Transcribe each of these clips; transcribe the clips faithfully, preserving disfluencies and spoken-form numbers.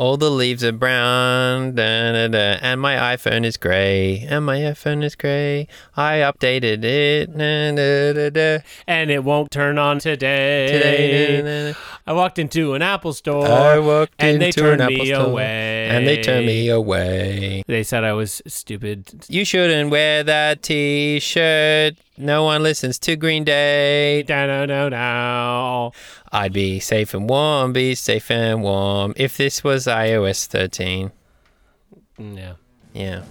All the leaves are brown, da, da, da, and my iPhone is grey, and my iPhone is grey. I updated it, da, da, da, da. And it won't turn on today. today da, da, da. I walked into an Apple store, I walked and they turned an Apple me store, away. And they turned me away. They said I was stupid. You shouldn't wear that T-shirt. No one listens to Green Day. No, no, no, no. I'd be safe and warm, be safe and warm if this was i O S thirteen. Yeah. Yeah.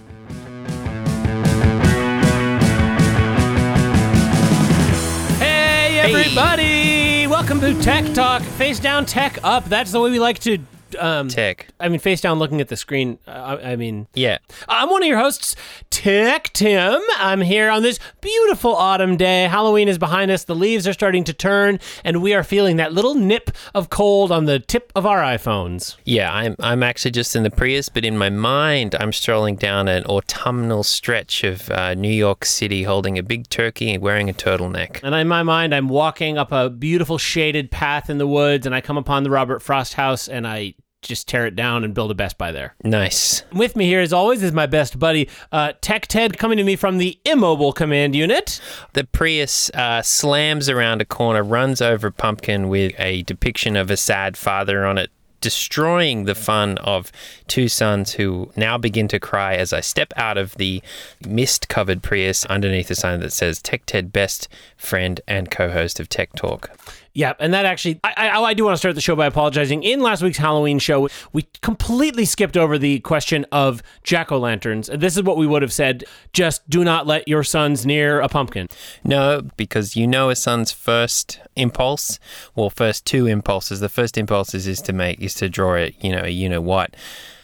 Hey, everybody. Hey. Welcome to Tech Talk. Face down, tech up. That's the way we like to... Um, Tech. I mean, face down looking at the screen. Uh, I mean, yeah. I'm one of your hosts, Tech Tim. I'm here on this beautiful autumn day. Halloween is behind us. The leaves are starting to turn, and we are feeling that little nip of cold on the tip of our iPhones. Yeah, I'm I'm actually just in the Prius, but in my mind, I'm strolling down an autumnal stretch of uh, New York City holding a big turkey and wearing a turtleneck. And in my mind, I'm walking up a beautiful shaded path in the woods, and I come upon the Robert Frost house, and I... just tear it down and build a Best Buy there. Nice. With me here, as always, is my best buddy, uh, Tech Ted, coming to me from the immobile command unit. The Prius uh, slams around a corner, runs over a pumpkin with a depiction of a sad father on it, destroying the fun of two sons who now begin to cry as I step out of the mist-covered Prius underneath a sign that says, Tech Ted, best friend and co-host of Tech Talk. Yeah, and that actually, I, I I do want to start the show by apologizing. In last week's Halloween show, we completely skipped over the question of jack-o'-lanterns. This is what we would have said, just do not let your sons near a pumpkin. No, because you know a son's first impulse, well, first two impulses. The first impulse is, is to make, is to draw it, you know, you know what.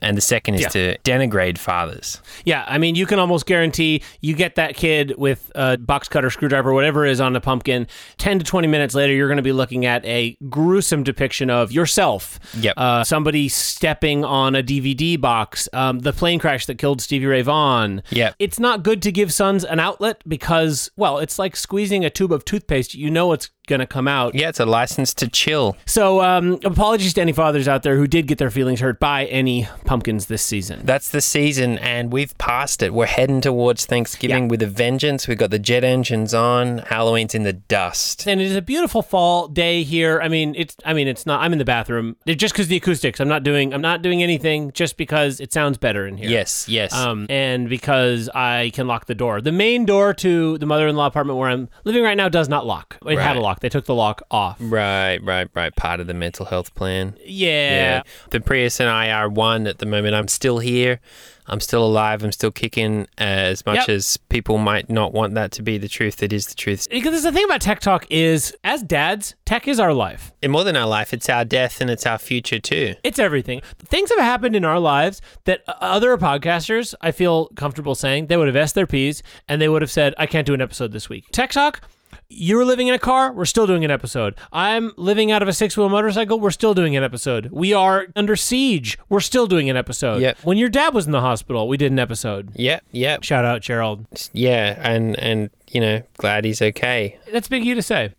And the second is yeah. to denigrate fathers. Yeah, I mean, you can almost guarantee you get that kid with a box cutter, screwdriver, whatever it is on the pumpkin, ten to twenty minutes later, you're going to be looking at a gruesome depiction of yourself. Yep. Uh, somebody stepping on a D V D box, um, the plane crash that killed Stevie Ray Vaughan. Yep. It's not good to give sons an outlet because, well, it's like squeezing a tube of toothpaste. You know it's going to come out. Yeah, it's a license to chill. So um, apologies to any fathers out there who did get their feelings hurt by any pumpkins this season. That's the season, and we've passed it. We're heading towards Thanksgiving yeah. with a vengeance. We've got the jet engines on. Halloween's in the dust. And it is a beautiful fall day here. I mean, it's I mean, it's not. I'm in the bathroom. It's just because the acoustics. I'm not doing I'm not doing anything just because it sounds better in here. Yes, yes. Um, and because I can lock the door. The main door to the mother-in-law apartment where I'm living right now does not lock. It right. had a lock. They took the lock off. Right, right, right. Part of the mental health plan. Yeah. yeah. The Prius and I are one at the moment. I'm still here. I'm still alive. I'm still kicking. As much yep. as people might not want that to be the truth, it is the truth. Because the thing about Tech Talk is, as dads, tech is our life. And more than our life, it's our death and it's our future too. It's everything. Things have happened in our lives that other podcasters, I feel comfortable saying, they would have asked their P's and they would have said, I can't do an episode this week. Tech Talk, you're living in a car, we're still doing an episode. I'm living out of a six-wheel motorcycle, we're still doing an episode. We are under siege, we're still doing an episode. Yep. When your dad was in the hospital, we did an episode. Yep, yep. Shout out, Gerald. Yeah, and, and you know, glad he's okay. That's big of you to say.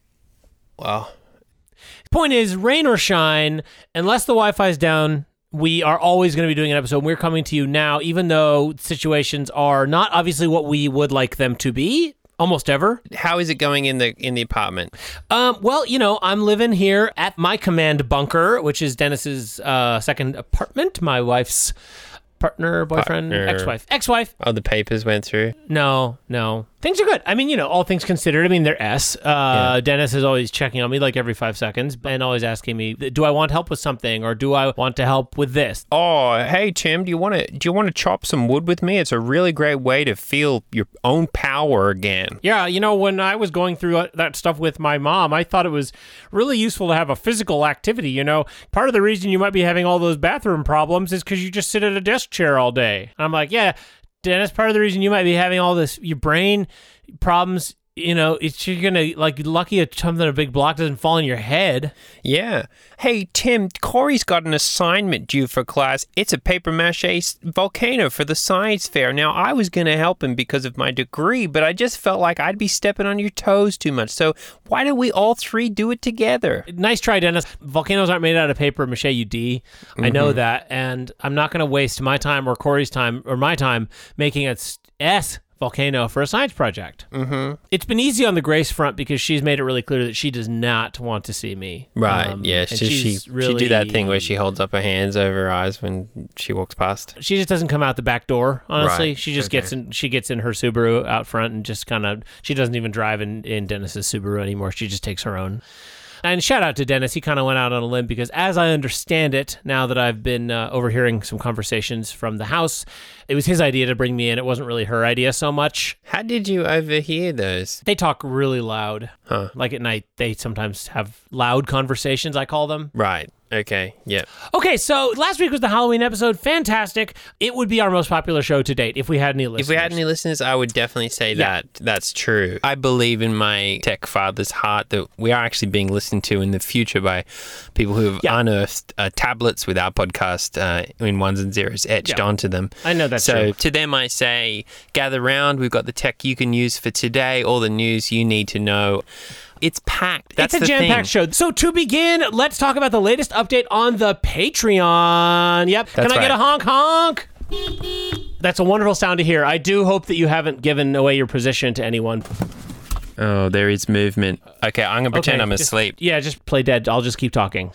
Wow. Point is, rain or shine, unless the Wi-Fi's down... we are always going to be doing an episode. We're coming to you now, even though situations are not obviously what we would like them to be, almost ever. How is it going in the in the apartment? Um, well, you know, I'm living here at my command bunker, which is Dennis's uh, second apartment, my wife's partner, boyfriend, partner. ex-wife. Ex-wife. Oh, the papers went through? No, no. Things are good. I mean, you know, all things considered, I mean, they're S. Uh, yeah. Dennis is always checking on me like every five seconds and always asking me, do I want help with something or do I want to help with this? Oh, hey, Tim, do you want to do you want to chop some wood with me? It's a really great way to feel your own power again. Yeah, you know, when I was going through that stuff with my mom, I thought it was really useful to have a physical activity, you know. Part of the reason you might be having all those bathroom problems is because you just sit at a desk chair all day. And I'm like, yeah, Dennis, part of the reason you might be having all this, your brain problems, you know, it's, you're gonna like lucky if something a big block doesn't fall on your head. Yeah. Hey Tim, Corey's got an assignment due for class. It's a paper mache volcano for the science fair. Now I was gonna help him because of my degree, but I just felt like I'd be stepping on your toes too much. So why don't we all three do it together? Nice try, Dennis. Volcanoes aren't made out of paper mache, you D. Mm-hmm. I know that, and I'm not gonna waste my time or Corey's time or my time making a S volcano for a science project. Mm-hmm. It's been easy on the Grace front because she's made it really clear that she does not want to see me. Right. Um, yeah. She, she, really, she do that thing where she holds up her hands over her eyes when she walks past. She just doesn't come out the back door, honestly. Right. She just okay. gets in she gets in her Subaru out front and just kind of, she doesn't even drive in, in Dennis's Subaru anymore. She just takes her own. And shout out to Dennis. He kind of went out on a limb because, as I understand it, now that I've been uh, overhearing some conversations from the house, it was his idea to bring me in. It wasn't really her idea so much. How did you overhear those? They talk really loud. Huh. Like at night, they sometimes have loud conversations, I call them. Right. Okay, yeah. Okay, so last week was the Halloween episode. Fantastic. It would be our most popular show to date if we had any listeners. If we had any listeners, I would definitely say yeah. that that's true. I believe in my tech father's heart that we are actually being listened to in the future by people who have yeah. unearthed uh, tablets with our podcast uh, in ones and zeros etched yeah. onto them. I know that's so true. So to them, I say, gather round. We've got the tech you can use for today, all the news you need to know. It's packed. That's it's a jam-packed show. So to begin, let's talk about the latest update on the Patreon. Yep. That's Can I right. get a honk honk? That's a wonderful sound to hear. I do hope that you haven't given away your position to anyone. Oh, there is movement. Okay, I'm going to pretend okay, I'm just, asleep. Yeah, just play dead. I'll just keep talking.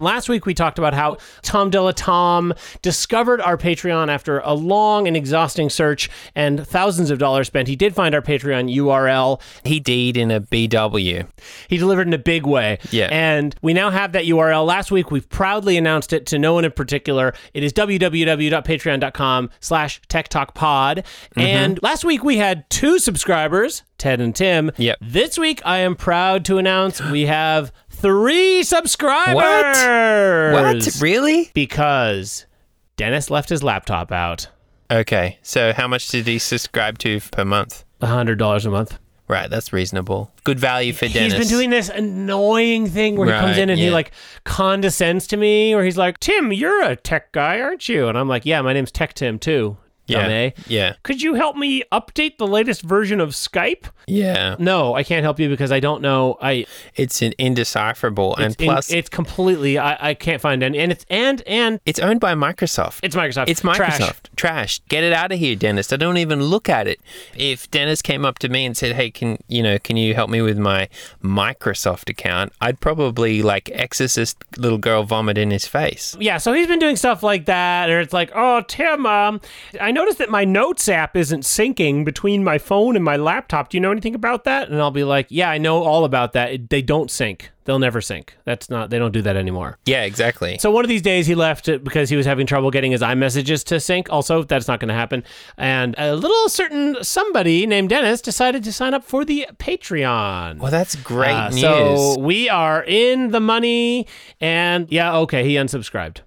Last week, we talked about how Tom Delatom discovered our Patreon after a long and exhausting search and thousands of dollars spent. He did find our Patreon U R L. He did in a B W. He delivered in a big way. Yeah. And we now have that U R L. Last week, we proudly announced it to no one in particular. It is w w w dot patreon dot com slash tech talk pod. Mm-hmm. And last week, we had two subscribers, Ted and Tim. Yep. This week, I am proud to announce we have... Three subscribers! What? What? Really? Because Dennis left his laptop out. Okay. So how much did he subscribe to per month? one hundred dollars a month. Right. That's reasonable. Good value for Dennis. He's been doing this annoying thing where right, he comes in and yeah. he like condescends to me or he's like, Tim, you're a tech guy, aren't you? And I'm like, yeah, my name's Tech Tim too. Yeah. yeah. Could you help me update the latest version of Skype? Yeah. No, I can't help you because I don't know. I. It's an indecipherable, it's and plus, in, it's completely. I, I can't find any, and it's and and it's owned by Microsoft. It's Microsoft. It's Microsoft. Trash. Trash. Get it out of here, Dennis. I don't even look at it. If Dennis came up to me and said, "Hey, can you know, can you help me with my Microsoft account?" I'd probably like exorcist little girl vomit in his face. Yeah. So he's been doing stuff like that, or it's like, "Oh, Tim, um, I know." Notice that my notes app isn't syncing between my phone and my laptop. Do you know anything about that? And I'll be like, yeah, I know all about that. It, they don't sync. They'll never sync. That's not, they don't do that anymore. Yeah, exactly. So one of these days he left it because he was having trouble getting his iMessages to sync. Also, that's not going to happen. And a little certain somebody named Dennis decided to sign up for the Patreon. Well, that's great uh, news. So we are in the money. And yeah, okay, he unsubscribed.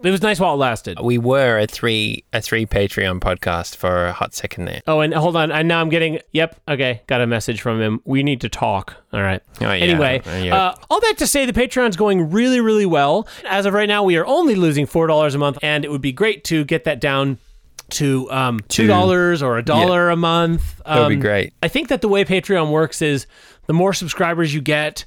It was nice while it lasted. We were a three a three Patreon podcast for a hot second there. Oh, and hold on. And now I'm getting... Yep. Okay. Got a message from him. We need to talk. All right. Oh, yeah. Anyway, oh, yeah. uh, all that to say the Patreon's going really, really well. As of right now, we are only losing four dollars a month, and it would be great to get that down to um, two dollars or a dollar yeah. a month. Um, that would be great. I think that the way Patreon works is the more subscribers you get...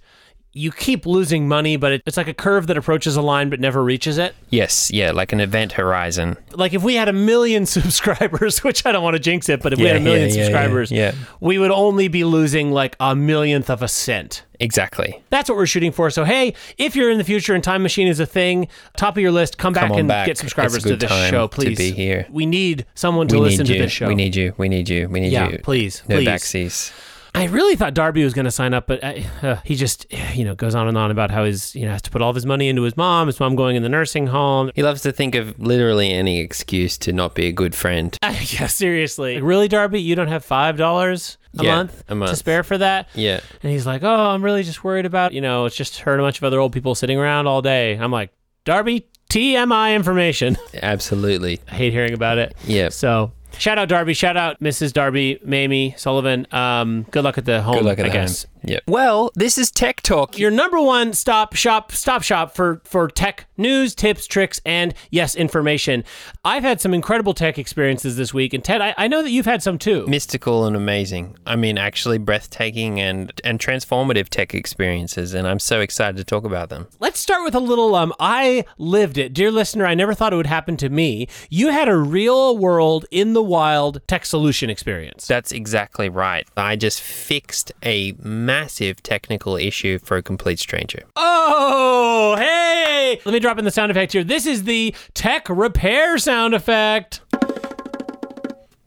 You keep losing money, but it, it's like a curve that approaches a line but never reaches it. Yes, yeah, like an event horizon. Like if we had a million subscribers, which I don't want to jinx it, but if yeah, we had a million yeah, subscribers, yeah, yeah. we would only be losing like a millionth of a cent. Exactly. That's what we're shooting for. So, hey, if you're in the future and Time Machine is a thing, top of your list, come back come and back. Get subscribers to this show, please. To be here. We need someone to we listen to this show. We need you. We need you. We need yeah, you. Yeah, please. No please. Backseas. I really thought Darby was going to sign up, but I, uh, he just, you know, goes on and on about how he's, you know, has to put all of his money into his mom, his mom going in the nursing home. He loves to think of literally any excuse to not be a good friend. Uh, yeah, seriously. Like, really, Darby? You don't have five dollars a, yeah, month a month to spare for that? Yeah. And he's like, oh, I'm really just worried about, you know, it's just her and a bunch of other old people sitting around all day. I'm like, Darby, T M I information. Absolutely. I hate hearing about it. Yeah. So... Shout out Darby. Shout out Missus Darby, Mamie Sullivan. Um, good luck at the home. Good luck at I the guess. home. Yep. Well, this is Tech Talk, your number one stop shop, stop shop for for tech news, tips, tricks, and yes, information. I've had some incredible tech experiences this week, and Ted, I, I know that you've had some too. Mystical and amazing. I mean, actually breathtaking and and transformative tech experiences, and I'm so excited to talk about them. Let's start with a little. Um, I lived it, dear listener. I never thought it would happen to me. You had a real world in the wild tech solution experience. That's exactly right. I just fixed a massive technical issue for a complete stranger. Oh, hey! Let me drop in the sound effect here. This is the tech repair sound effect.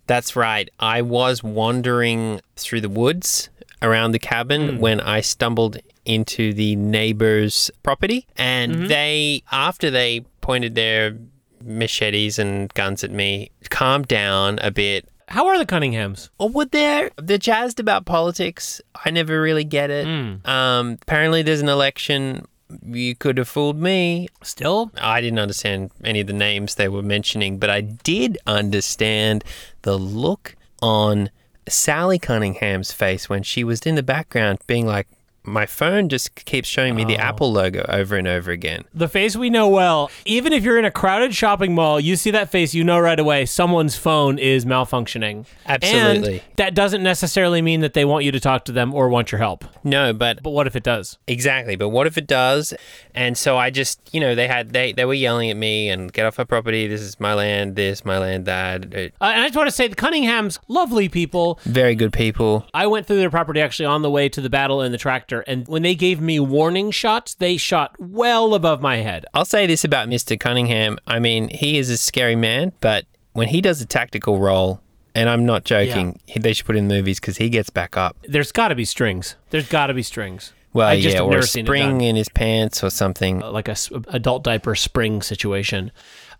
That's right. I was wandering through the woods around the cabin mm. when I stumbled into the neighbor's property, and mm-hmm. they, after they pointed their machetes and guns at me, calmed down a bit. How are the Cunninghams? Oh, well, they're, they're jazzed about politics. I never really get it. Mm. Um, apparently there's an election. You could have fooled me. Still? I didn't understand any of the names they were mentioning, but I did understand the look on Sally Cunningham's face when she was in the background being like, my phone just keeps showing me oh. the Apple logo over and over again. The face we know well. Even if you're in a crowded shopping mall, you see that face, you know right away someone's phone is malfunctioning. Absolutely. And that doesn't necessarily mean that they want you to talk to them or want your help. No, but... But what if it does? Exactly. But what if it does? And so I just, you know, they had they, they were yelling at me and get off my property. This is my land, this, my land, that. Uh, and I just want to say the Cunninghams, lovely people. Very good people. I went through their property actually on the way to the battle in the tractor. And when they gave me warning shots, they shot well above my head. I'll say this about Mister Cunningham. I mean, he is a scary man, but when he does a tactical role, and I'm not joking, yeah. they should put in movies because he gets back up. There's got to be strings. There's got to be strings. Well, I just yeah, or a spring in his pants or something. Uh, like a s- adult diaper spring situation.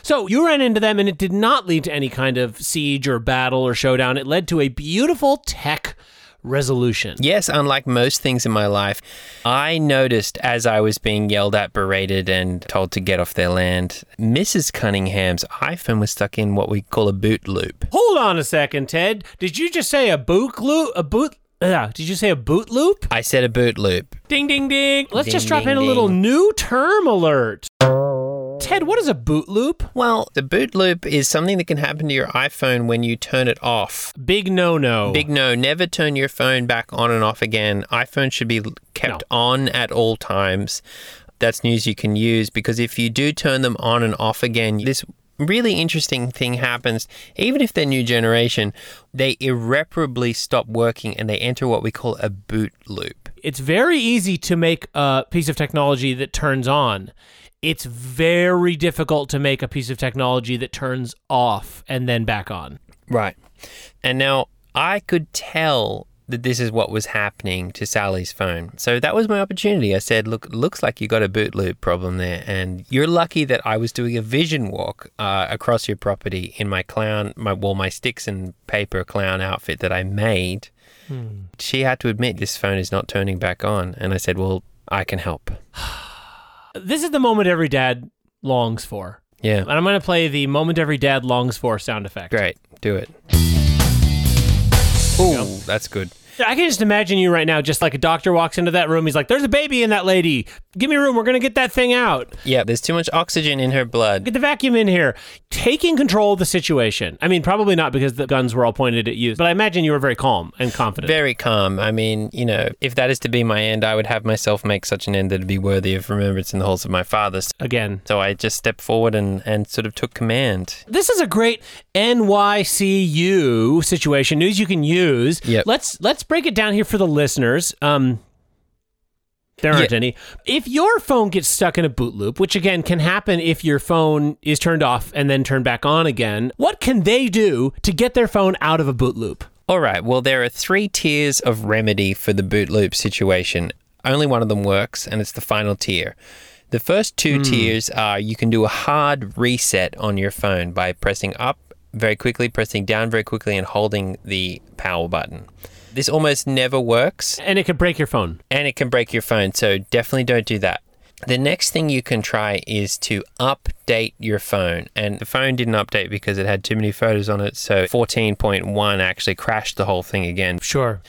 So you ran into them, and it did not lead to any kind of siege or battle or showdown. It led to a beautiful tech resolution. Yes, unlike most things in my life, I noticed as I was being yelled at, berated, and told to get off their land, Missus Cunningham's iPhone was stuck in what we call a boot loop. Hold on a second, Ted. Did you just say a boot loop? A boot? Uh, did you say a boot loop? I said a boot loop. Ding, ding, ding. Let's ding, just drop ding, in a ding. little new term alert. Ted, what is a boot loop? Well, the boot loop is something that can happen to your iPhone when you turn it off. Big no-no. Big no. Never turn your phone back on and off again. iPhone should be kept no. on at all times. That's news you can use, because if you do turn them on and off again, this really interesting thing happens. Even if they're new generation, they irreparably stop working and they enter what we call a boot loop. It's very easy to make a piece of technology that turns on. It's very difficult to make a piece of technology that turns off and then back on. Right. And now I could tell that this is what was happening to Sally's phone. So that was my opportunity. I said, look, looks like you got a boot loop problem there. And you're lucky that I was doing a vision walk uh, across your property in my clown, my well, my sticks and paper clown outfit that I made. Hmm. She had to admit this phone is not turning back on. And I said, well, I can help. This is the moment every dad longs for. Yeah. And I'm going to play the moment every dad longs for sound effect. Great. Do it. Ooh, that's good. I can just imagine you right now, just like a doctor walks into that room. He's like, there's a baby in that lady. Give me room. We're going to get that thing out. Yeah, there's too much oxygen in her blood. Get the vacuum in here. Taking control of the situation. I mean, probably not because the guns were all pointed at you, but I imagine you were very calm and confident. Very calm. I mean, you know, if that is to be my end, I would have myself make such an end that would be worthy of remembrance in the halls of my fathers. Again. So I just stepped forward and, and sort of took command. This is a great N Y C U situation, news you can use. Yep. Let's let's break it down here for the listeners. Um... There aren't yeah. any. If your phone gets stuck in a boot loop, which again can happen if your phone is turned off and then turned back on again, what can they do to get their phone out of a boot loop? All right. Well, there are three tiers of remedy for the boot loop situation. Only one of them works, and it's the final tier. The first two mm. tiers are you can do a hard reset on your phone by pressing up very quickly, pressing down very quickly, and holding the power button. This almost never works. And it can break your phone. And it can break your phone. So definitely don't do that. The next thing you can try is to update your phone. And the phone didn't update because it had too many photos on it. So fourteen point one actually crashed the whole thing again. Sure.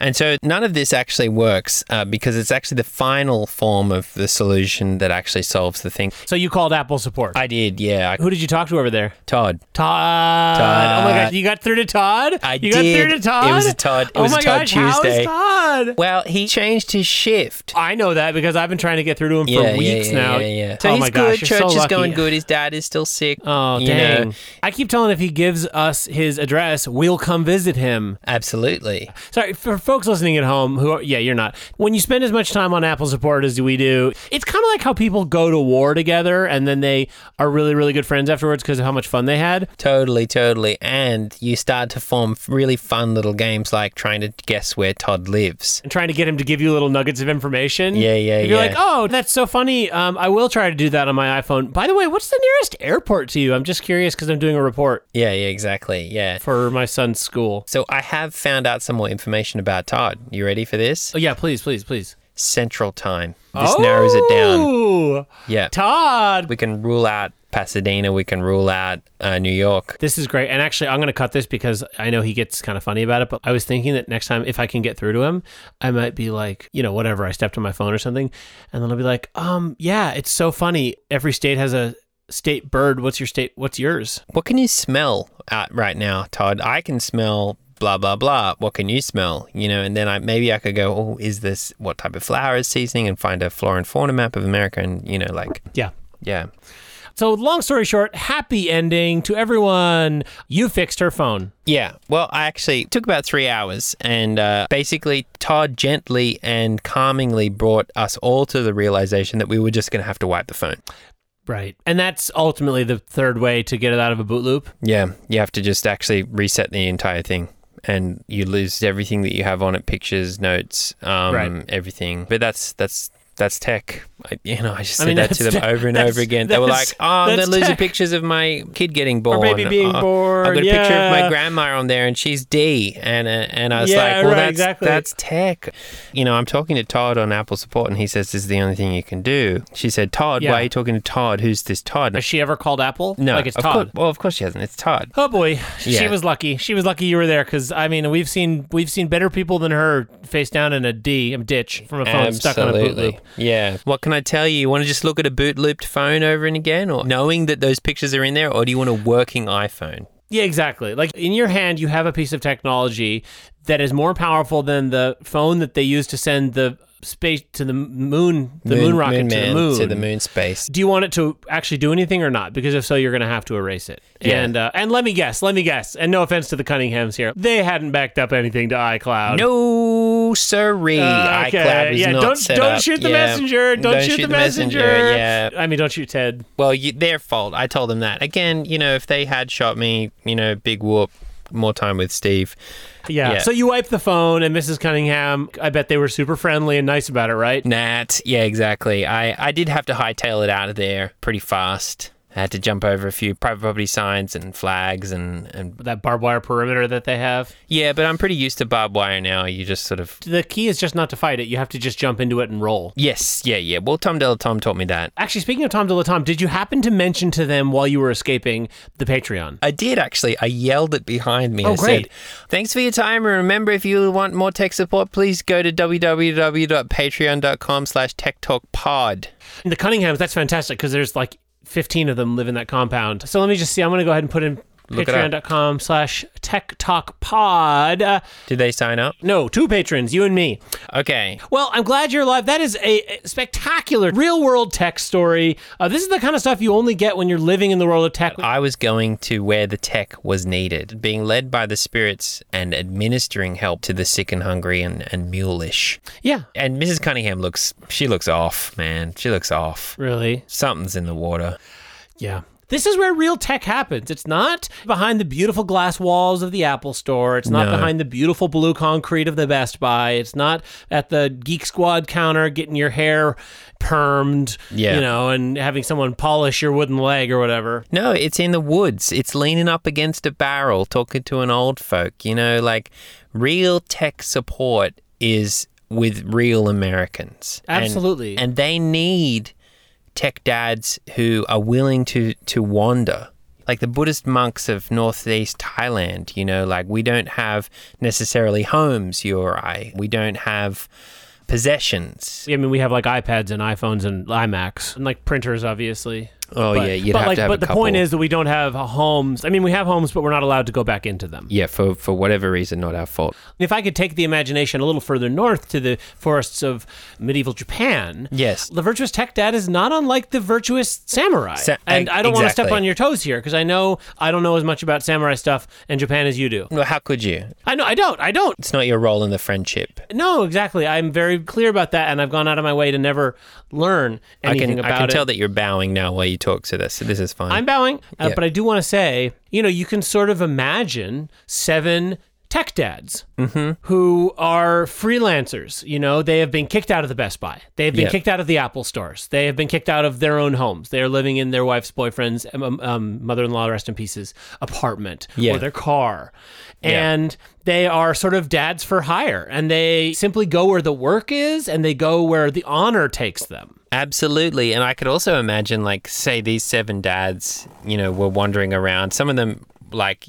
And so none of this actually works uh, because it's actually the final form of the solution that actually solves the thing. So you called Apple support? I did, yeah. Who did you talk to over there? Todd. Todd. Todd. Oh my gosh, you got through to Todd? I you did. You got through to Todd? It was a Todd. It oh was my Todd gosh, Tuesday. How is Todd? Well, he changed his shift. I know that because I've been trying to get through to him yeah, for weeks yeah, yeah, now. Yeah, yeah, yeah. So oh he's my gosh, good. Church so is lucky. Going good. His dad is still sick. Oh, you dang. Know. I keep telling him if he gives us his address, we'll come visit him. Absolutely. Sorry, for folks listening at home who are, yeah, you're not. When you spend as much time on Apple support as we do, it's kind of like how people go to war together and then they are really, really good friends afterwards because of how much fun they had. Totally, totally. And you start to form really fun little games like trying to guess where Todd lives. And trying to get him to give you little nuggets of information. Yeah, yeah, and you're yeah. You're like, oh, that's so funny. Um, I will try to do that on my iPhone. By the way, what's the nearest airport to you? I'm just curious because I'm doing a report. Yeah, yeah, exactly. Yeah. For my son's school. So I have found out some more information about Todd. You ready for this? Oh, yeah, please, please, please. Central time. This oh, narrows it down. Yeah. Todd! We can rule out Pasadena. We can rule out uh, New York. This is great. And actually, I'm going to cut this because I know he gets kind of funny about it, but I was thinking that next time, if I can get through to him, I might be like, you know, whatever, I stepped on my phone or something, and then I'll be like, um, yeah, it's so funny. Every state has a state bird. What's your state? What's yours? What can you smell out right now, Todd? I can smell blah, blah, blah. What can you smell? You know, and then I maybe I could go, oh, is this what type of flower is seasoning, and find a flora and fauna map of America and, you know, like. Yeah. Yeah. So long story short, happy ending to everyone. You fixed her phone. Yeah. Well, I actually took about three hours and uh, basically Todd gently and calmingly brought us all to the realization that we were just going to have to wipe the phone. Right. And that's ultimately the third way to get it out of a boot loop. Yeah. You have to just actually reset the entire thing. And you lose everything that you have on it, pictures, notes, um, right. everything. But that's that's that's tech. I, you know, I just said I mean, that to them over and over again. They were like, oh, I'm going to lose the pictures of my kid getting born. Or baby being oh, born. I've got a yeah. picture of my grandma on there and she's D. And uh, and I was yeah, like, well, right, that's, exactly. that's tech. You know, I'm talking to Todd on Apple support and he says, this is the only thing you can do. She said, Todd, yeah. why are you talking to Todd? Who's this Todd? Has she ever called Apple? No. Like it's Todd. Course, well, of course she hasn't. It's Todd. Oh, boy. Yeah. She was lucky. She was lucky you were there because, I mean, we've seen we've seen better people than her face down in a D, a ditch from a phone Absolutely. Stuck on a boot loop. Yeah. What can I tell you? You want to just look at a boot looped phone over and again, or knowing that those pictures are in there, or do you want a working iPhone? Yeah, exactly. Like in your hand, you have a piece of technology that is more powerful than the phone that they used to send the space to the moon, the moon, moon rocket moon to the moon, to the moon space. Do you want it to actually do anything or not? Because if so, you're going to have to erase it. Yeah. And uh, and let me guess, let me guess. And no offense to the Cunninghams here, they hadn't backed up anything to iCloud. No, sorry, uh, okay. iCloud is yeah, not don't, set don't up. Shoot the yeah. messenger. Don't, don't shoot, shoot the messenger. messenger. Yeah, I mean, don't shoot Ted. Well, you, their fault. I told them that again. You know, if they had shot me, you know, big whoop. More time with Steve. Yeah. yeah. So you wiped the phone and Missus Cunningham, I bet they were super friendly and nice about it, right? Nat. Yeah, exactly. I, I did have to hightail it out of there pretty fast. I had to jump over a few private property signs and flags and, and... That barbed wire perimeter that they have? Yeah, but I'm pretty used to barbed wire now. You just sort of... The key is just not to fight it. You have to just jump into it and roll. Yes. Yeah, yeah. Well, Tom Delatom taught me that. Actually, speaking of Tom Delatom, did you happen to mention to them while you were escaping the Patreon? I did, actually. I yelled it behind me. Oh, I great. Said, thanks for your time. And remember, if you want more tech support, please go to www.patreon.com slash techtalkpod. The Cunninghams, that's fantastic because there's like... fifteen of them live in that compound. So let me just see. I'm going to go ahead and put in patreon.com slash tech talk pod. Uh, Did they sign up? No, two patrons, you and me. Okay. Well, I'm glad you're alive. That is a spectacular real world tech story. Uh, this is the kind of stuff you only get when you're living in the world of tech. I was going to where the tech was needed, being led by the spirits and administering help to the sick and hungry and, and muleish. Yeah. And Missus Cunningham looks, she looks off, man. She looks off. Really? Something's in the water. Yeah. This is where real tech happens. It's not behind the beautiful glass walls of the Apple Store. It's not no. behind the beautiful blue concrete of the Best Buy. It's not at the Geek Squad counter getting your hair permed, yeah. you know, and having someone polish your wooden leg or whatever. No, it's in the woods. It's leaning up against a barrel, talking to an old folk, you know, like real tech support is with real Americans. Absolutely. And, and they need tech dads who are willing to, to wander. Like the Buddhist monks of northeast Thailand, you know, like we don't have necessarily homes, you or I. We don't have possessions. I mean, we have like iPads and iPhones and iMacs and like printers, obviously. Oh, but, yeah, you'd have like, to have but a But the couple. Point is that we don't have homes. I mean, we have homes, but we're not allowed to go back into them. Yeah, for, for whatever reason, not our fault. If I could take the imagination a little further north to the forests of medieval Japan, yes, the virtuous tech dad is not unlike the virtuous samurai. Sa- and I don't exactly. want to step on your toes here, because I know I don't know as much about samurai stuff in Japan as you do. Well, how could you? I know, I don't, I don't. It's not your role in the friendship. No, exactly. I'm very clear about that, and I've gone out of my way to never learn anything I can, about it. I can tell it. that you're bowing now while you talk to this, so this is fine. I'm bowing, uh, yeah. But I do want to say, you know, you can sort of imagine seven tech dads mm-hmm. who are freelancers. You know, they have been kicked out of the Best Buy. They have been yeah. kicked out of the Apple stores. They have been kicked out of their own homes. They are living in their wife's boyfriend's, um, um, mother-in-law, rest in pieces, apartment yeah. or their car. Yeah. And they are sort of dads for hire, and they simply go where the work is, and they go where the honor takes them. Absolutely. And I could also imagine, like, say these seven dads, you know, were wandering around. Some of them, like,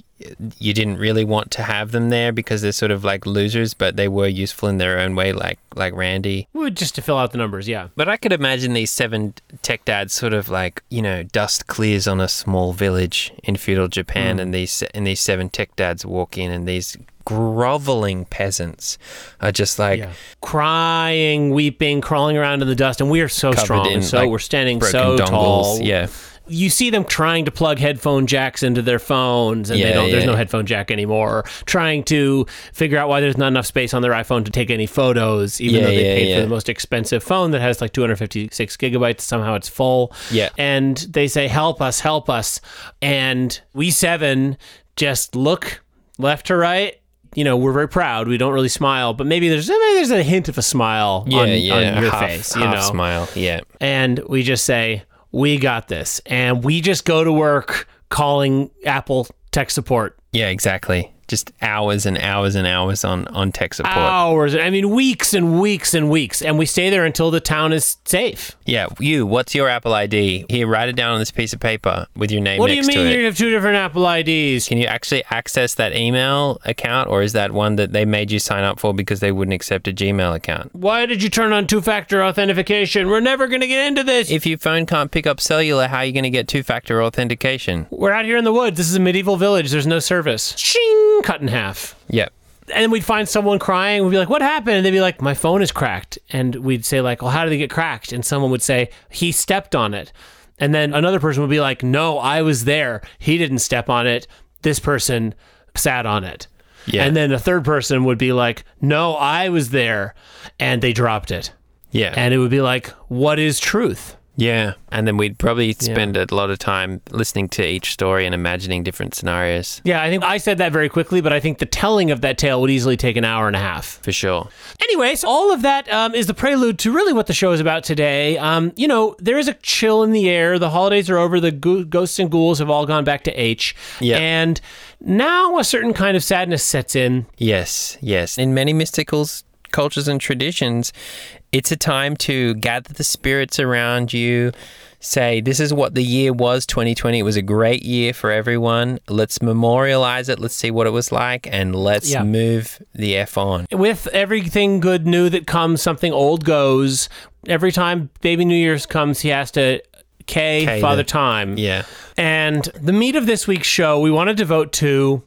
you didn't really want to have them there because they're sort of like losers, but they were useful in their own way, like like Randy. Well, just to fill out the numbers, yeah. But I could imagine these seven tech dads sort of like, you know, dust clears on a small village in feudal Japan, mm. and these and these seven tech dads walk in, and these groveling peasants are just like yeah. crying, weeping, crawling around in the dust, and we are so strong, in, so like, we're standing so dongles. tall. Yeah. You see them trying to plug headphone jacks into their phones, and yeah, they don't, yeah. there's no headphone jack anymore. Trying to figure out why there's not enough space on their iPhone to take any photos, even yeah, though they yeah, paid yeah. for the most expensive phone that has like two hundred fifty-six gigabytes. Somehow it's full. Yeah. And they say, help us, help us. And we seven just look left to right. You know, we're very proud. We don't really smile, but maybe there's maybe there's a hint of a smile yeah, on, yeah. on your half, face. You half know, smile. Yeah. And we just say, we got this. And we just go to work calling Apple tech support. Yeah, exactly. Just hours and hours and hours on, on tech support. Hours. I mean, weeks and weeks and weeks. And we stay there until the town is safe. Yeah. You, what's your Apple I D? Here, write it down on this piece of paper with your name next to it. What do you mean you have two different Apple I Ds? Can you actually access that email account, or is that one that they made you sign up for because they wouldn't accept a Gmail account? Why did you turn on two-factor authentication? We're never going to get into this. If your phone can't pick up cellular, how are you going to get two-factor authentication? We're out here in the woods. This is a medieval village. There's no service. Ching! Cut in half. Yep. And we'd find someone crying. We'd be like, what happened? And they'd be like, my phone is cracked. And we'd say like, well, how did it get cracked? And someone would say, he stepped on it. And then another person would be like, no, I was there. He didn't step on it. This person sat on it. Yeah. And then the third person would be like, no, I was there. And they dropped it. Yeah. And it would be like, what is truth? Yeah. And then we'd probably spend yeah. a lot of time listening to each story and imagining different scenarios. Yeah, I think I said that very quickly, but I think the telling of that tale would easily take an hour and a half. For sure. Anyway, so all of that um, is the prelude to really what the show is about today. Um, you know, there is a chill in the air. The holidays are over. The go- ghosts and ghouls have all gone back to H. Yeah. And now a certain kind of sadness sets in. Yes, yes. In many mysticals, cultures and traditions, it's a time to gather the spirits around you, say, this is what the year was, twenty twenty. It was a great year for everyone. Let's memorialize it. Let's see what it was like, and let's yeah. move the F on. With everything good, new that comes, something old goes. Every time baby New Year's comes, he has to K, K Father the, Time. Yeah. And the meat of this week's show, we want to devote to,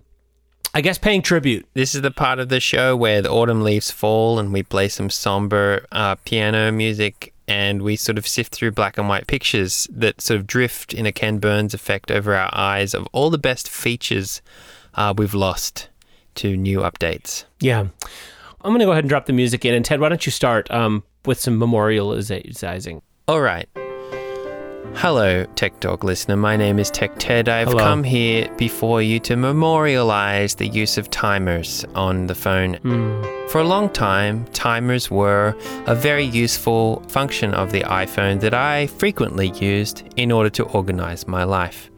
I guess, paying tribute. This is the part of the show where the autumn leaves fall and we play some somber uh, piano music, and we sort of sift through black and white pictures that sort of drift in a Ken Burns effect over our eyes of all the best features uh, we've lost to new updates. Yeah. I'm going to go ahead and drop the music in. And Ted, why don't you start um, with some memorializing? All right. Hello, Tech Dog listener. My name is Tech Ted. I've Hello. come here before you to memorialize the use of timers on the phone. Mm. For a long time, timers were a very useful function of the iPhone that I frequently used in order to organize my life.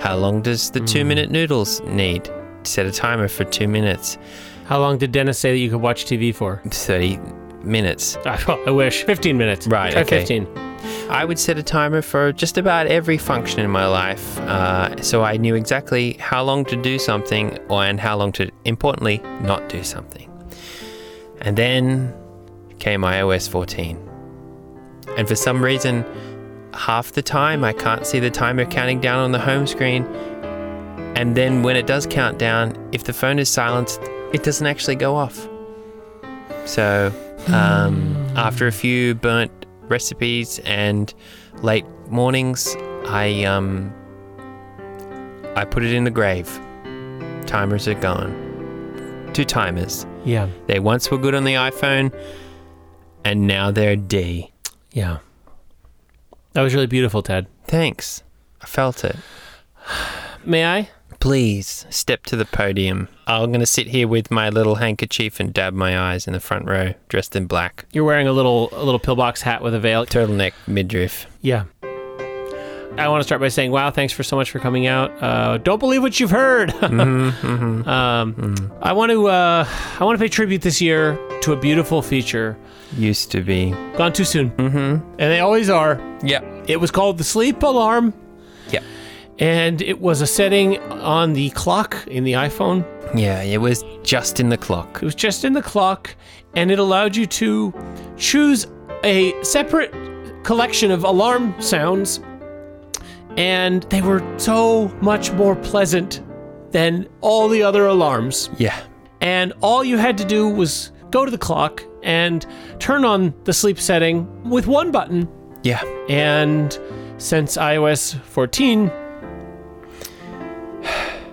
How long does the mm. two-minute noodles need? Set a timer for two minutes. How long did Dennis say that you could watch T V for? thirty minutes. I wish. fifteen minutes. Right, Try okay. fifteen. I would set a timer for just about every function in my life, uh, so I knew exactly how long to do something and how long to, importantly, not do something. And then came i O S fourteen. And for some reason, half the time I can't see the timer counting down on the home screen. And then when it does count down, if the phone is silenced, it doesn't actually go off. So um, after a few burnt recipes and late mornings, I um, I put it in the grave. Timers are gone. Two timers. Yeah. They once were good on the iPhone, and now they're D. Yeah. That was really beautiful, Ted. Thanks. I felt it. May I? Please, step to the podium. I'm going to sit here with my little handkerchief and dab my eyes in the front row, dressed in black. You're wearing a little a little pillbox hat with a veil. Turtleneck midriff. Yeah. I want to start by saying, wow, thanks for so much for coming out. Uh, don't believe what you've heard. mm-hmm, mm-hmm, um, mm-hmm. I want to uh, I want to pay tribute this year to a beautiful feature. Used to be. Gone too soon. Mm-hmm. And they always are. Yeah. It was called the sleep alarm. Yeah. And it was a setting on the clock in the iPhone. Yeah, it was just in the clock. It was just in the clock, and it allowed you to choose a separate collection of alarm sounds, and they were so much more pleasant than all the other alarms. Yeah. And all you had to do was go to the clock and turn on the sleep setting with one button. Yeah. And since i O S fourteen...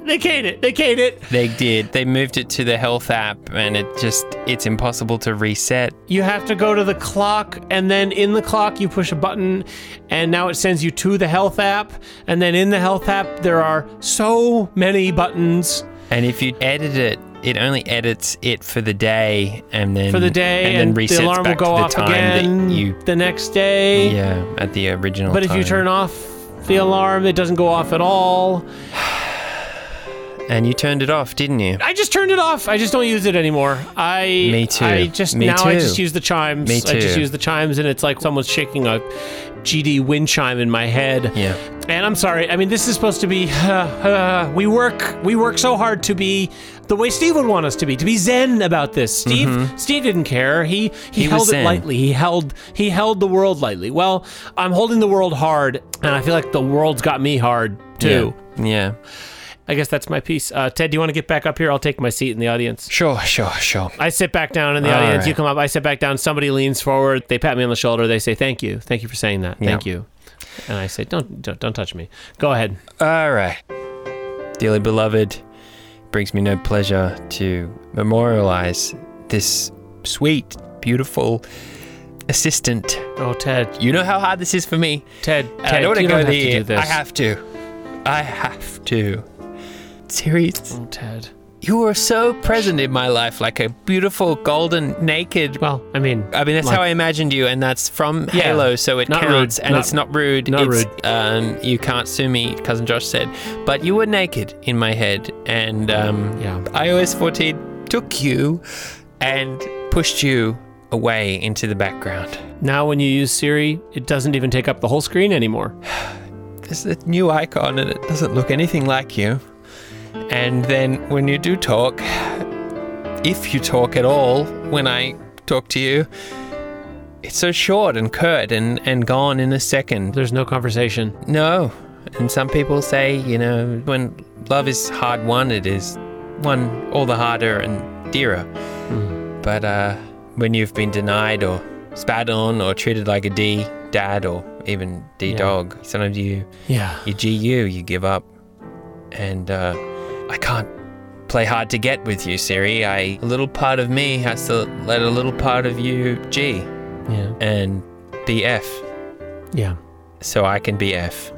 They caned it. They caned it. They did. They moved it to the health app, and it just, it's impossible to reset. You have to go to the clock, and then in the clock, you push a button, and now it sends you to the health app. And then in the health app, there are so many buttons. And if you edit it, it only edits it for the day, and then for the day, and, and then resets the alarm back will go to the off time again that you, the next day. Yeah, at the original but time. But if you turn off the alarm, it doesn't go off at all. And you turned it off, didn't you? I just turned it off. I just don't use it anymore. I Me too. I just Me now too. I just use the chimes. Me too. I just use the chimes, and it's like someone's shaking a G D wind chime in my head. Yeah. And I'm sorry. I mean, this is supposed to be uh, uh, we work we work so hard to be the way Steve would want us to be, to be zen about this. Steve mm-hmm. Steve didn't care. He he, he held it lightly. He held he held the world lightly. Well, I'm holding the world hard, and I feel like the world's got me hard too. Yeah. yeah. I guess that's my piece. Uh, Ted, do you want to get back up here? I'll take my seat in the audience. Sure, sure, sure. I sit back down in the All audience. Right. You come up. I sit back down. Somebody leans forward. They pat me on the shoulder. They say, thank you. Thank you for saying that. Yep. Thank you. And I say, don't, don't don't touch me. Go ahead. All right. Dearly beloved, brings me no pleasure to memorialize this sweet, beautiful assistant. Oh, Ted. You know how hard this is for me. Ted, Ted I don't want to go there. I have to. I have to. Series. Oh, Ted. You were so present in my life, like a beautiful, golden, naked... Well, I mean... I mean, that's like, how I imagined you, and that's from yeah, Halo, so it counts, rude, and not, it's not rude. Not it's, rude. Um, you can't sue me, Cousin Josh said. But you were naked in my head, and um, yeah. i O S fourteen took you and pushed you away into the background. Now when you use Siri, it doesn't even take up the whole screen anymore. There's a new icon, and it doesn't look anything like you. And then when you do talk, if you talk at all, when I talk to you, it's so short and curt and, and gone in a second. There's no conversation. No. And some people say, you know, when love is hard won, it is won all the harder and dearer. Mm. But uh, when you've been denied or spat on or treated like a D, dad or even D yeah. dog, sometimes you, yeah. you G U, you give up. And uh, I can't play hard to get with you, Siri. I, a little part of me has to let a little part of you G yeah. and be F. Yeah. So I can be F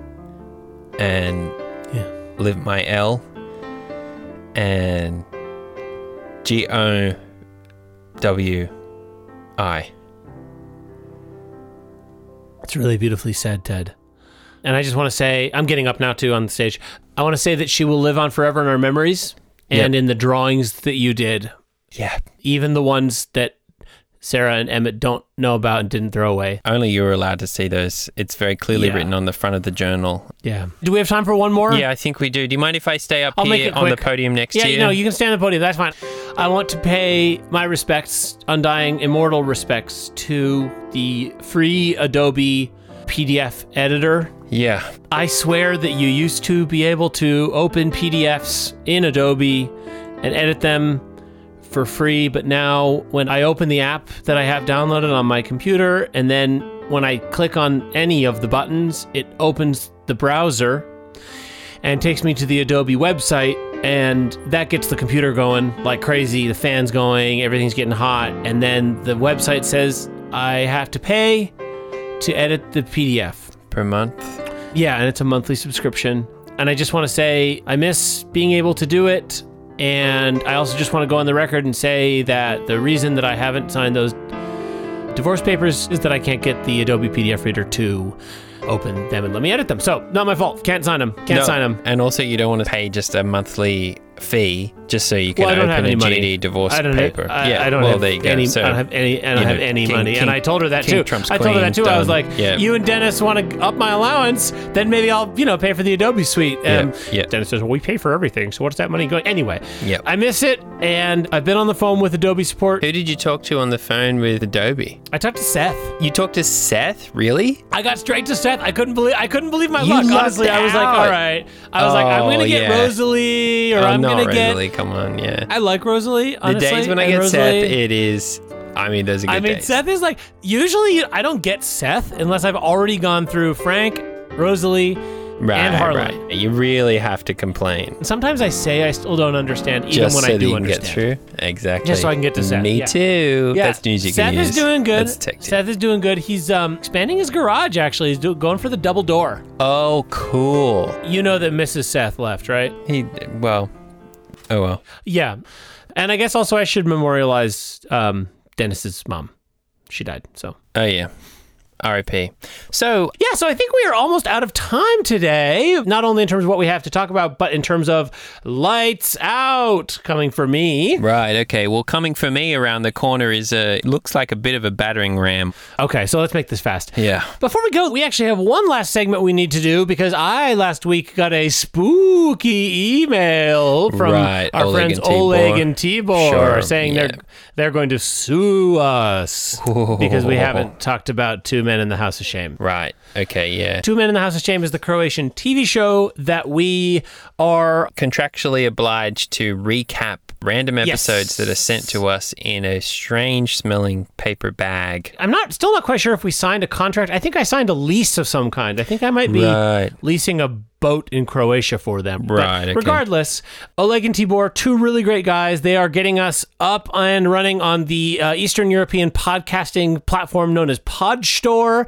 and yeah. live my L and G O W I. It's really beautifully said, Ted. And I just want to say, I'm getting up now too on the stage. I want to say that she will live on forever in our memories and yep. in the drawings that you did. Yeah. Even the ones that Sarah and Emmett don't know about and didn't throw away. Only you were allowed to see those. It's very clearly yeah. written on the front of the journal. Yeah. Do we have time for one more? Yeah, I think we do. Do you mind if I stay up I'll here on the podium next yeah, year? Yeah, no, you can stay on the podium. That's fine. I want to pay my respects, undying, immortal respects to the free Adobe P D F editor. Yeah. I swear that you used to be able to open P D Fs in Adobe and edit them for free, but now when I open the app that I have downloaded on my computer, and then when I click on any of the buttons, it opens the browser and takes me to the Adobe website, and that gets the computer going like crazy, the fan's going, everything's getting hot, and then the website says I have to pay to edit the P D F. Per month? Yeah, and it's a monthly subscription. And I just want to say I miss being able to do it. And I also just want to go on the record and say that the reason that I haven't signed those divorce papers is that I can't get the Adobe P D F reader to open them and let me edit them. So, not my fault. Can't sign them. Can't no. sign them. And also, you don't want to pay just a monthly fee just so you can well, open a G D divorce I don't paper. Have, I, yeah. I don't well, have there you go. Any, so, I don't have any, I don't have know, any King, money. King, and I told her that King too. Trump's I told her that too. Done. I was like, yeah. you and Dennis want to up my allowance, then maybe I'll, you know, pay for the Adobe suite. And yeah. Yeah. Dennis says, well, we pay for everything. So what's that money going? Anyway, yeah. I miss it. And I've been on the phone with Adobe support. Who did you talk to on the phone with Adobe? I talked to Seth. You talked to Seth? Really? I got straight to Seth. I couldn't believe, I couldn't believe my you luck. Honestly, out. I was like, all right. I was oh, like, I'm going to get yeah. Rosalie or I'm Not Rosalie, get, come on, yeah. I like Rosalie, honestly. The days when I get Rosalie, Seth, it is, I mean, those are good I mean, days. Seth is like, usually I don't get Seth unless I've already gone through Frank, Rosalie, right, and Harlan. Right. You really have to complain. Sometimes I say I still don't understand, even Just when so I do understand. Just so you can get through. Exactly. Just so I can get to Seth. Me yeah. too. Yeah. That's news you Seth can use. Seth is doing good. Seth is doing good. He's um, expanding his garage, actually. He's do- going for the double door. Oh, cool. You know that Missus Seth left, right? He, well... Oh, well. Yeah. And I guess also I should memorialize um, Dennis's mom. She died, so. Oh, yeah. R I P So, yeah, so I think we are almost out of time today, not only in terms of what we have to talk about, but in terms of lights out coming for me. Right, okay. Well, coming for me around the corner is a, looks like a bit of a battering ram. Okay, so let's make this fast. Yeah. Before we go, we actually have one last segment we need to do because I last week got a spooky email from right, our Oleg friends and Oleg and Tibor sure, saying yeah. they're they're going to sue us Ooh. because we haven't talked about Two Men in the House of Shame. Right. Okay, yeah. Two Men in the House of Shame is the Croatian T V show that we are contractually obliged to recap random episodes yes. that are sent to us in a strange smelling paper bag. I'm not still not quite sure if we signed a contract. I think I signed a lease of some kind. I think I might be right. leasing a boat in Croatia for them. Right. Okay. Regardless, Oleg and Tibor, two really great guys. They are getting us up and running on the uh, Eastern European podcasting platform known as Podstore.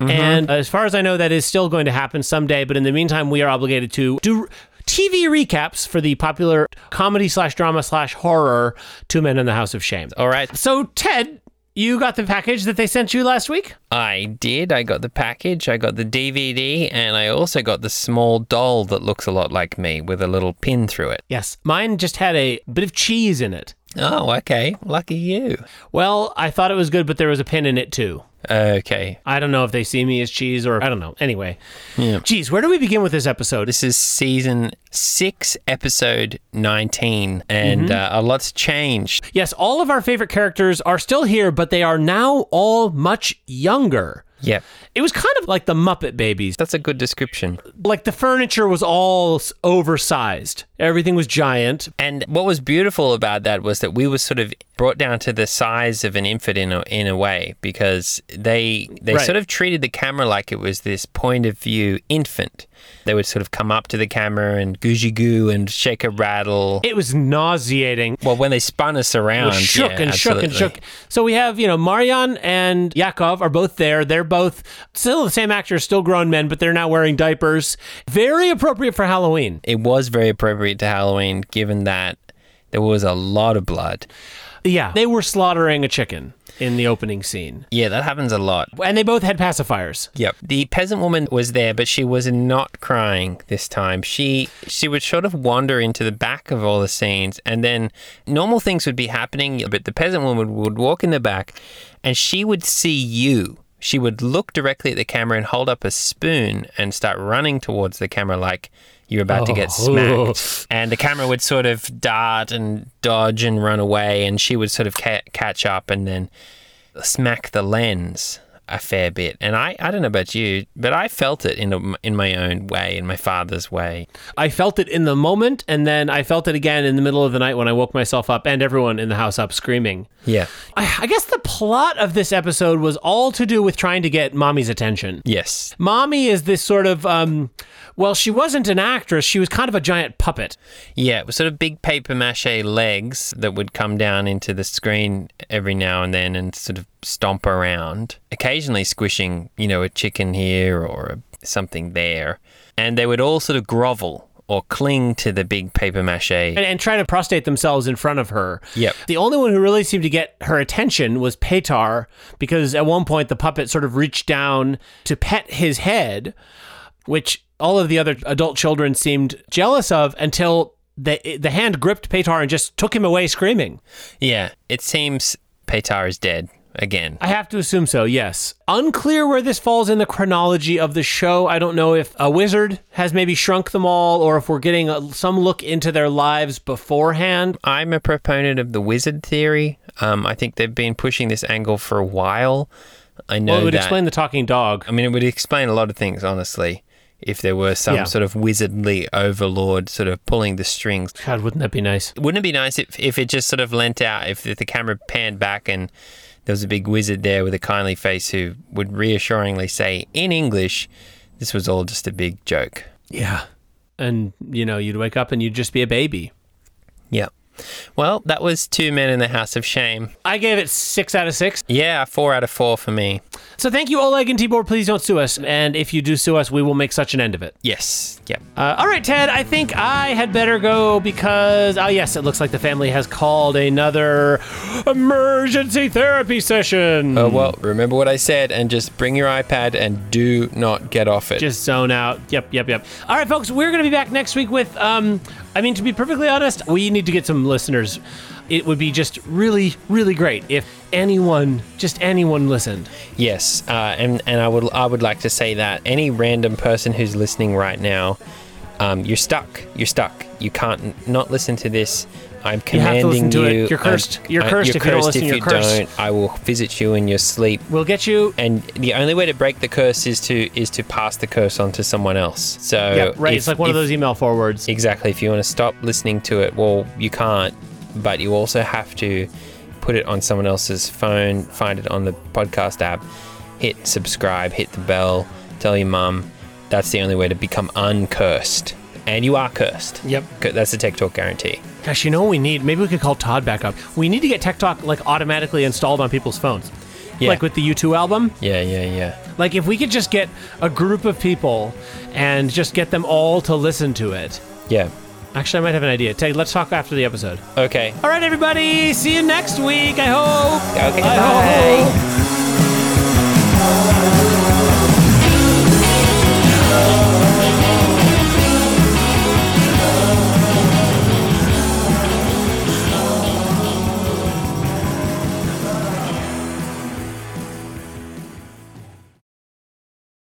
Mm-hmm. And as far as I know, that is still going to happen someday. But in the meantime, we are obligated to do T V recaps for the popular comedy slash drama slash horror Two Men in the House of Shame. All right. So, Ted, you got the package that they sent you last week? I did. I got the package. I got the D V D, and I also got the small doll that looks a lot like me with a little pin through it. Yes. Mine just had a bit of cheese in it. Oh, okay. Lucky you. Well, I thought it was good, but there was a pin in it too. Okay. I don't know if they see me as cheese or I don't know. Anyway. Yeah. Geez, where do we begin with this episode? This is season six, episode nineteen, and mm-hmm. uh, a lot's changed. Yes, all of our favorite characters are still here, but they are now all much younger. Yeah. It was kind of like the Muppet Babies. That's a good description. Like the furniture was all oversized. Everything was giant. And what was beautiful about that was that we were sort of brought down to the size of an infant in a, in a way, because they they right. sort of treated the camera like it was this point of view infant. They would sort of come up to the camera and goojigoo and shake a rattle. It was nauseating. Well, when they spun us around. Well, shook yeah, and absolutely. shook and shook. So we have, you know, Marian and Yakov are both there. They're both still the same actors, still grown men, but they're now wearing diapers. Very appropriate for Halloween. It was very appropriate to Halloween, given that there was a lot of blood. Yeah. They were slaughtering a chicken. in the opening scene. Yeah, that happens a lot. And they both had pacifiers. Yep. The peasant woman was there, but she was not crying this time. She she would sort of wander into the back of all the scenes, and then normal things would be happening, but the peasant woman would walk in the back, and she would see you. She would look directly at the camera and hold up a spoon and start running towards the camera like you're about oh. to get smacked. And the camera would sort of dart and dodge and run away, and she would sort of ca- catch up and then smack the lens a fair bit. And I, I don't know about you, but I felt it in a, in my own way, in my father's way. I felt it in the moment, and then I felt it again in the middle of the night when I woke myself up and everyone in the house up screaming. Yeah. I, I guess the plot of this episode was all to do with trying to get Mommy's attention. Yes. Mommy is this sort of, um, well, she wasn't an actress. She was kind of a giant puppet. Yeah, it was sort of big paper mache legs that would come down into the screen every now and then and sort of stomp around, occasionally squishing, you know, a chicken here or something there. And they would all sort of grovel or cling to the big paper mache. And, and try to prostrate themselves in front of her. Yep. The only one who really seemed to get her attention was Petar, because at one point the puppet sort of reached down to pet his head, which all of the other adult children seemed jealous of until the, the hand gripped Petar and just took him away screaming. Yeah, it seems Petar is dead. Again, I have to assume so, yes. Unclear where this falls in the chronology of the show. I don't know if a wizard has maybe shrunk them all or if we're getting a, some look into their lives beforehand. I'm a proponent of the wizard theory. Um, I think they've been pushing this angle for a while. I know that... Well, it would that, explain the talking dog. I mean, it would explain a lot of things, honestly, if there were some yeah. sort of wizardly overlord sort of pulling the strings. God, wouldn't that be nice? Wouldn't it be nice if, if it just sort of lent out, if, if the camera panned back and... There was a big wizard there with a kindly face who would reassuringly say in English, this was all just a big joke. Yeah. And, you know, you'd wake up and you'd just be a baby. Yeah. Well, that was Two Men in the House of Shame. I gave it six out of six. Yeah, four out of four for me. So thank you, Oleg and Tibor. Please don't sue us. And if you do sue us, we will make such an end of it. Yes. Yep. Uh, all right, Ted, I think I had better go because, oh, yes, it looks like the family has called another emergency therapy session. Oh, well, remember what I said and just bring your iPad and do not get off it. Just zone out. Yep, yep, yep. All right, folks, we're going to be back next week with, um, I mean, to be perfectly honest, we need to get some listeners. It would be just really, really great if anyone, just anyone listened. Yes, uh, and, and I would I would like to say that any random person who's listening right now, um, you're stuck. You're stuck. You can't not listen to this. I'm commanding you. You have to listen to it. You're cursed. I'm, you're cursed, I'm, you're if cursed you don't listen. If you're you cursed. Don't, I will visit you in your sleep. We'll get you. And the only way to break the curse is to is to pass the curse on to someone else. So yeah, right. If, it's like one if, of those email forwards. Exactly. If you want to stop listening to it, well, you can't. But you also have to put it on someone else's phone, find it on the podcast app, hit subscribe, hit the bell, tell your mum. That's the only way to become uncursed. And you are cursed. Yep. That's the Tech Talk guarantee. Gosh, you know what we need? Maybe we could call Todd back up. We need to get Tech Talk like automatically installed on people's phones. Yeah. Like with the U two album. Yeah, yeah, yeah. Like if we could just get a group of people and just get them all to listen to it. Yeah. Actually, I might have an idea. Ted, let's talk after the episode. Okay. All right, everybody. See you next week, I hope. Okay, I bye. Hope.